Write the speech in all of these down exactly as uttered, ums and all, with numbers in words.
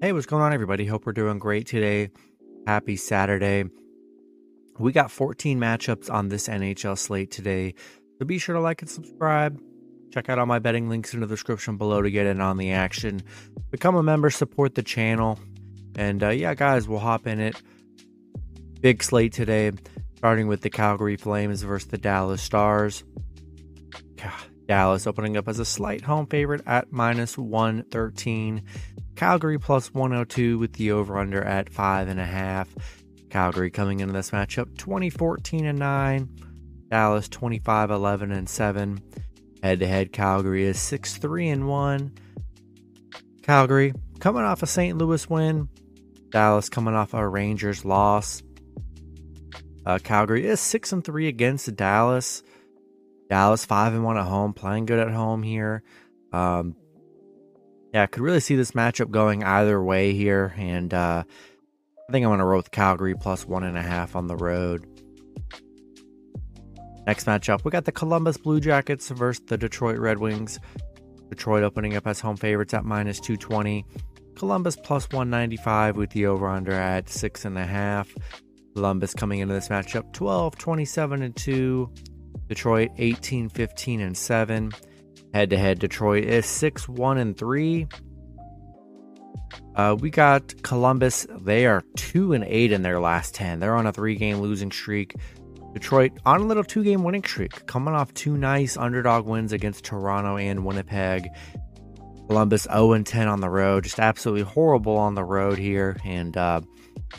Hey, what's going on, everybody? Hope we're doing great today. Happy Saturday. We got fourteen matchups on this N H L slate today, so be sure to like and subscribe. Check out all my betting links in the description below to get in on the action. Become a member, support the channel. And uh, yeah, guys, we'll hop in it. Big slate today, starting with the Calgary Flames versus the Dallas Stars. God, Dallas opening up as a slight home favorite at minus one thirteen. Calgary plus one oh two with the over-under at five and a half. Calgary coming into this matchup twenty fourteen and nine. Dallas twenty-five eleven and seven. Head-to-head, Calgary is six three and one. Calgary coming off a Saint Louis win. Dallas coming off a Rangers loss. Uh, Calgary is six and three against Dallas. Dallas five and one at home, playing good at home here. Um, yeah, I could really see this matchup going either way here, and uh, I think I'm going to roll with Calgary plus one and a half on the road. Next matchup, we got the Columbus Blue Jackets versus the Detroit Red Wings. Detroit opening up as home favorites at minus two twenty. Columbus plus one ninety-five with the over-under at six and a half. Columbus coming into this matchup twelve twenty-seven and two. Detroit eighteen fifteen and seven. Head-to-head, Detroit is six one and three. Uh, we got Columbus. They are two and eight in their last ten. They're on a three-game losing streak. Detroit on a little two-game winning streak, coming off two nice underdog wins against Toronto and Winnipeg. Columbus oh and ten on the road, just absolutely horrible on the road here, and uh,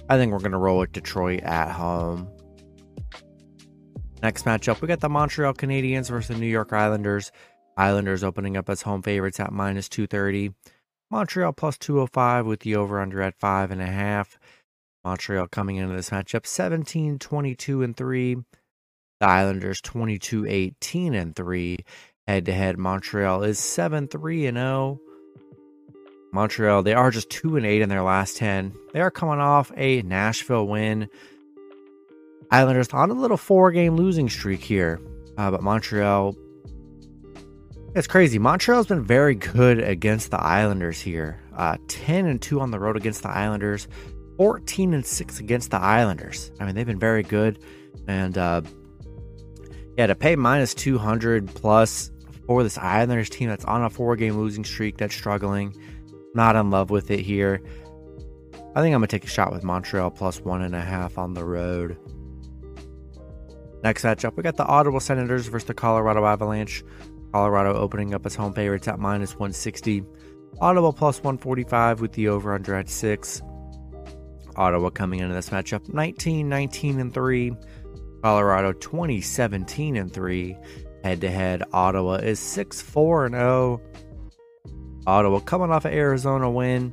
I think we're going to roll with Detroit at home. Next matchup, we got the Montreal Canadiens versus the New York Islanders. Islanders opening up as home favorites at minus two thirty. Montreal plus two oh five with the over-under at five and a half. Montreal coming into this matchup seventeen twenty-two and three. The Islanders twenty-two eighteen and three. Head to head, Montreal is seven three and oh. Montreal, they are just two and eight in their last ten. They are coming off a Nashville win. Islanders on a little four-game losing streak here. Uh, but Montreal, it's crazy. Montreal's been very good against the Islanders here. Uh, ten and two on the road against the Islanders. fourteen and six against the Islanders. I mean, they've been very good, and uh, yeah, to pay minus two hundred plus for this Islanders team that's on a four-game losing streak, that's struggling, not in love with it here. I think I'm gonna take a shot with Montreal plus one and a half on the road. Next matchup, we got the Ottawa Senators versus the Colorado Avalanche. Colorado opening up as home favorites at minus one sixty. Ottawa plus one forty-five with the over-under at six. Ottawa coming into this matchup nineteen nineteen and three. Colorado twenty seventeen and three. Head to head, Ottawa is six four and oh. Ottawa coming off an Arizona win.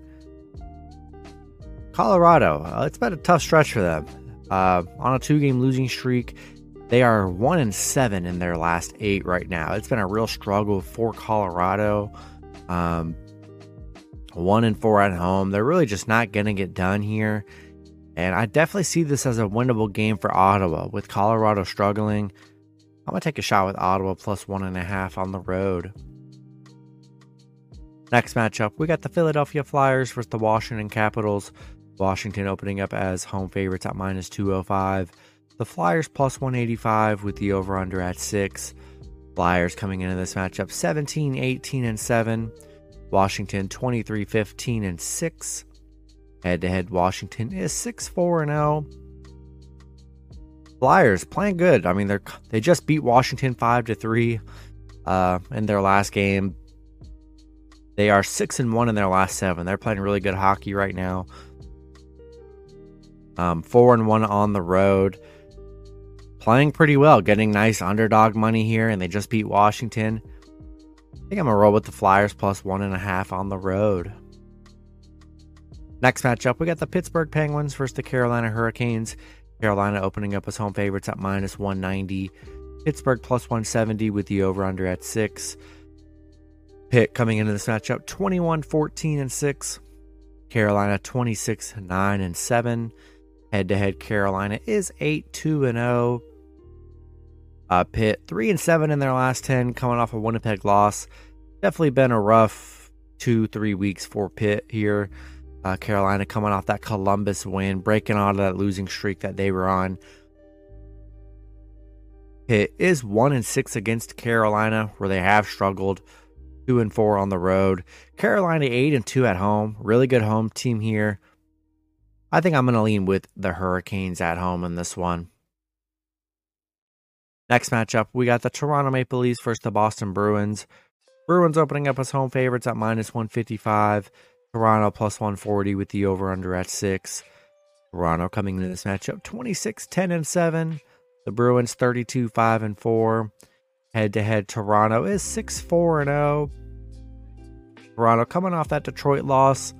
Colorado, uh, it's been a tough stretch for them. Uh, on a two-game losing streak, they are one and seven in their last eight right now. It's been a real struggle for Colorado. Um, One and four at home. They're really just not going to get done here. And I definitely see this as a winnable game for Ottawa. With Colorado struggling, I'm going to take a shot with Ottawa plus one and a half on the road. Next matchup, we got the Philadelphia Flyers versus the Washington Capitals. Washington opening up as home favorites at minus two oh five. The Flyers plus one eighty-five with the over-under at six. Flyers coming into this matchup seventeen eighteen and seven. Washington twenty-three fifteen and six. Head to head, Washington is six four and oh. Flyers playing good. I mean, they're they just beat Washington five to three uh in their last game. They are six and one in their last seven. They're playing really good hockey right now. Um four and one on the road. Playing pretty well, getting nice underdog money here, and they just beat Washington. I think I'm going to roll with the Flyers plus one and a half on the road. Next matchup, we got the Pittsburgh Penguins versus the Carolina Hurricanes. Carolina opening up as home favorites at minus one ninety. Pittsburgh plus one seventy with the over-under at six. Pitt coming into this matchup twenty-one fourteen and six. Carolina twenty-six nine and seven. Head-to-head, Carolina is eight two and oh. Uh, Pitt three and seven in their last ten, coming off a Winnipeg loss. Definitely been a rough two, three weeks for Pitt here. Uh, Carolina coming off that Columbus win, breaking out of that losing streak that they were on. Pitt is one and six against Carolina, where they have struggled. Two and four on the road. Carolina eight and two at home. Really good home team here. I think I'm going to lean with the Hurricanes at home in this one. Next matchup, we got the Toronto Maple Leafs versus the Boston Bruins. Bruins opening up as home favorites at minus one fifty-five. Toronto plus one forty with the over-under at six. Toronto coming into this matchup twenty-six ten and seven. The Bruins thirty-two five and four. Head-to-head, Toronto is six four and oh. Toronto coming off that Detroit loss.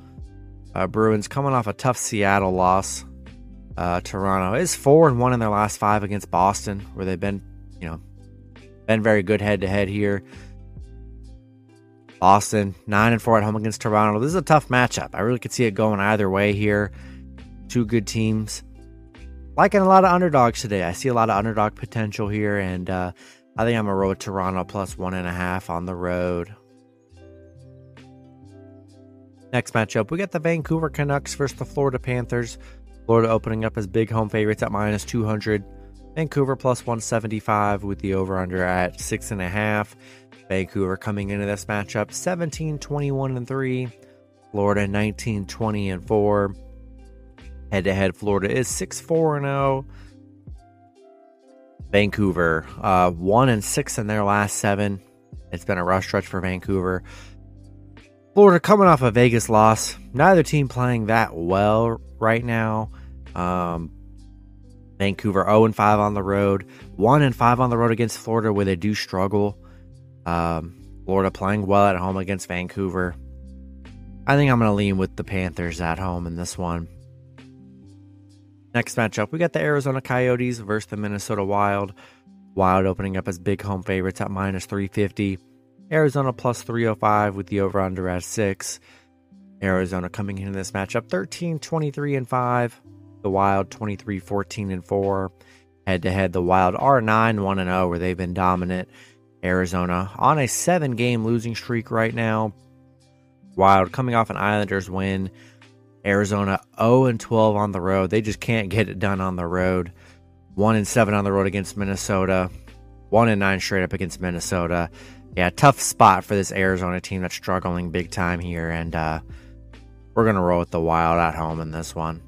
Uh, Bruins coming off a tough Seattle loss. Uh, Toronto is four and one in their last five against Boston, where they've been, you know, been very good head-to-head here. Boston nine and four at home against Toronto. This is a tough matchup. I really could see it going either way here. Two good teams. Liking a lot of underdogs today. I see a lot of underdog potential here, and uh, I think I'm going to roll with Toronto plus one and a half on the road. Next matchup, we got the Vancouver Canucks versus the Florida Panthers. Florida opening up as big home favorites at minus two hundred. Vancouver plus one seventy-five with the over-under at six and a half. Vancouver coming into this matchup seventeen twenty-one and three. Florida nineteen twenty and four. Head-to-head, Florida is six four and oh. Vancouver uh, one and six in their last seven. It's been a rough stretch for Vancouver. Florida coming off a Vegas loss. Neither team playing that well right now. Um, Vancouver oh and five on the road. one and five on the road against Florida, where they do struggle. Um, Florida playing well at home against Vancouver. I think I'm going to lean with the Panthers at home in this one. Next matchup, we got the Arizona Coyotes versus the Minnesota Wild. Wild opening up as big home favorites at minus three fifty. Arizona plus three oh five with the over-under at six. Arizona coming into this matchup thirteen twenty-three and five. The Wild twenty-three fourteen and four. Head-to-head, the Wild are nine one and oh, where they've been dominant. Arizona on a seven-game losing streak right now. Wild coming off an Islanders win. Arizona oh and twelve on the road. They just can't get it done on the road. one and seven on the road against Minnesota. one and nine straight up against Minnesota. Yeah, tough spot for this Arizona team that's struggling big time here. And uh, we're going to roll with the Wild at home in this one.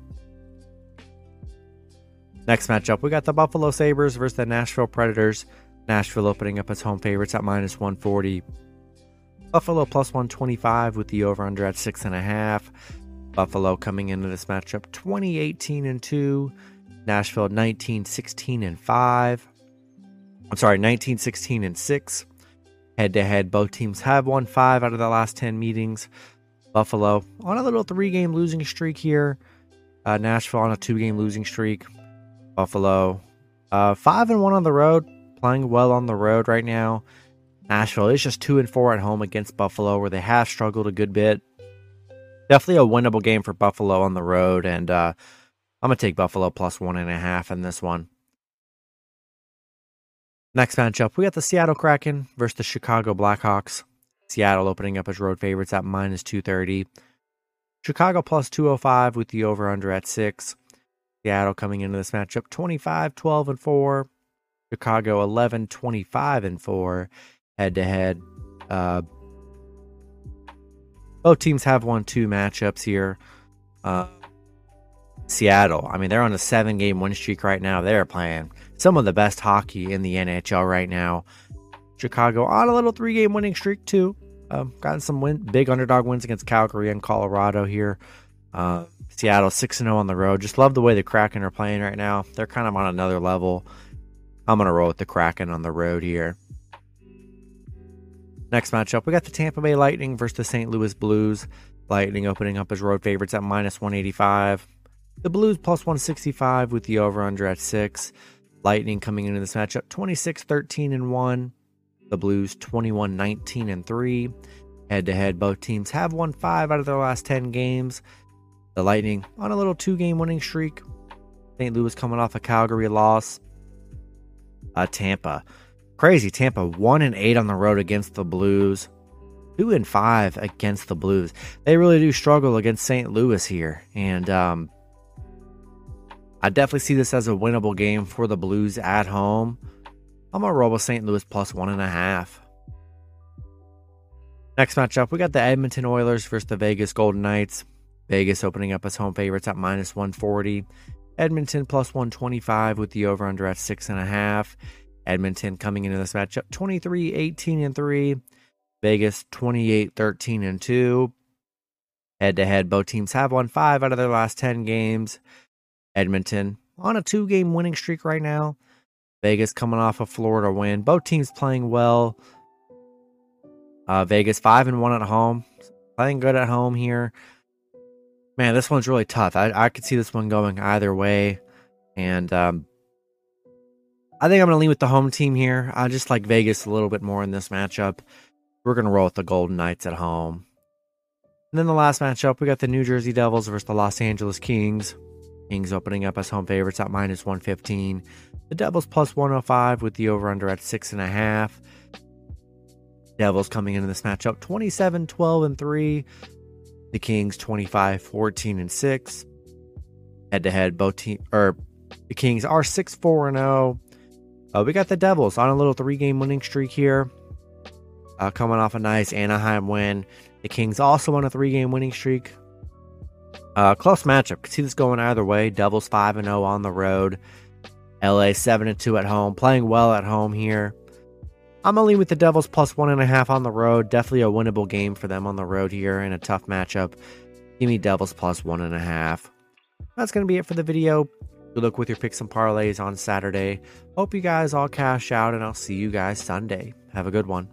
Next matchup, we got the Buffalo Sabres versus the Nashville Predators. Nashville opening up as home favorites at minus one forty. Buffalo plus one twenty-five with the over-under at six and a half. Buffalo coming into this matchup twenty eighteen and two. Nashville nineteen sixteen and five. I'm sorry, nineteen sixteen and six. Head-to-head, both teams have won five out of the last ten meetings. Buffalo on a little three-game losing streak here. Uh, Nashville on a two-game losing streak. Buffalo uh, five and one on the road. Playing well on the road right now. Nashville is just two and four at home against Buffalo, where they have struggled a good bit. Definitely a winnable game for Buffalo on the road, and uh, I'm gonna take Buffalo plus one and a half in this one. Next matchup, we got the Seattle Kraken versus the Chicago Blackhawks. Seattle opening up as road favorites at minus two thirty. Chicago plus two oh five with the over-under at six. Seattle coming into this matchup twenty-five twelve and four. Chicago eleven twenty-five and four. Head-to-head, uh, both teams have won two matchups here. Uh, Seattle, I mean, they're on a seven-game win streak right now. They're playing some of the best hockey in the N H L right now. Chicago on a little three-game winning streak too. Um, gotten some win, big underdog wins against Calgary and Colorado here. Uh, Seattle six and oh on the road. Just love the way the Kraken are playing right now. They're kind of on another level. I'm going to roll with the Kraken on the road here. Next matchup, we got the Tampa Bay Lightning versus the Saint Louis Blues. Lightning opening up as road favorites at minus one eighty-five. The Blues plus one sixty-five with the over-under at six. Lightning coming into this matchup twenty-six thirteen and one. The Blues twenty-one nineteen and three. Head-to-head, both teams have won five out of their last ten games. The Lightning on a little two-game winning streak. Saint Louis coming off a Calgary loss. Uh, Tampa, crazy Tampa, one and eight on the road against the Blues. two and five against the Blues. They really do struggle against Saint Louis here, and um, I definitely see this as a winnable game for the Blues at home. I'm gonna roll with Saint Louis plus one and a half. Next matchup, we got the Edmonton Oilers versus the Vegas Golden Knights. Vegas opening up as home favorites at minus one forty. Edmonton plus one twenty-five with the over-under at six and a half. Edmonton coming into this matchup twenty-three eighteen and three. Vegas twenty-eight thirteen and two. Head-to-head, both teams have won five out of their last ten games. Edmonton on a two-game winning streak right now. Vegas coming off a Florida win. Both teams playing well. Uh, Vegas five and one at home, playing good at home here. Man, this one's really tough. I, I could see this one going either way, and um, I think I'm gonna lean with the home team here. I just like Vegas a little bit more in this matchup. We're gonna roll with the Golden Knights at home. And then the last matchup, we got the New Jersey Devils versus the Los Angeles Kings. Kings opening up as home favorites at minus one fifteen. The Devils plus one oh five with the over/under at six and a half. Devils coming into this matchup twenty-seven twelve and three. The Kings twenty-five fourteen and six. Head to head, both team or the Kings are six four and oh. Uh, we got the Devils on a little three-game winning streak here. Uh, coming off a nice Anaheim win. The Kings also on a three-game winning streak. Uh, close matchup. Could see this going either way. Devils five and oh on the road. L A seven and two at home. Playing well at home here. I'm going to lean with the Devils plus one and a half on the road. Definitely a winnable game for them on the road here in a tough matchup. Give me Devils plus one and a half. That's going to be it for the video. Good luck with your picks and parlays on Saturday. Hope you guys all cash out, and I'll see you guys Sunday. Have a good one.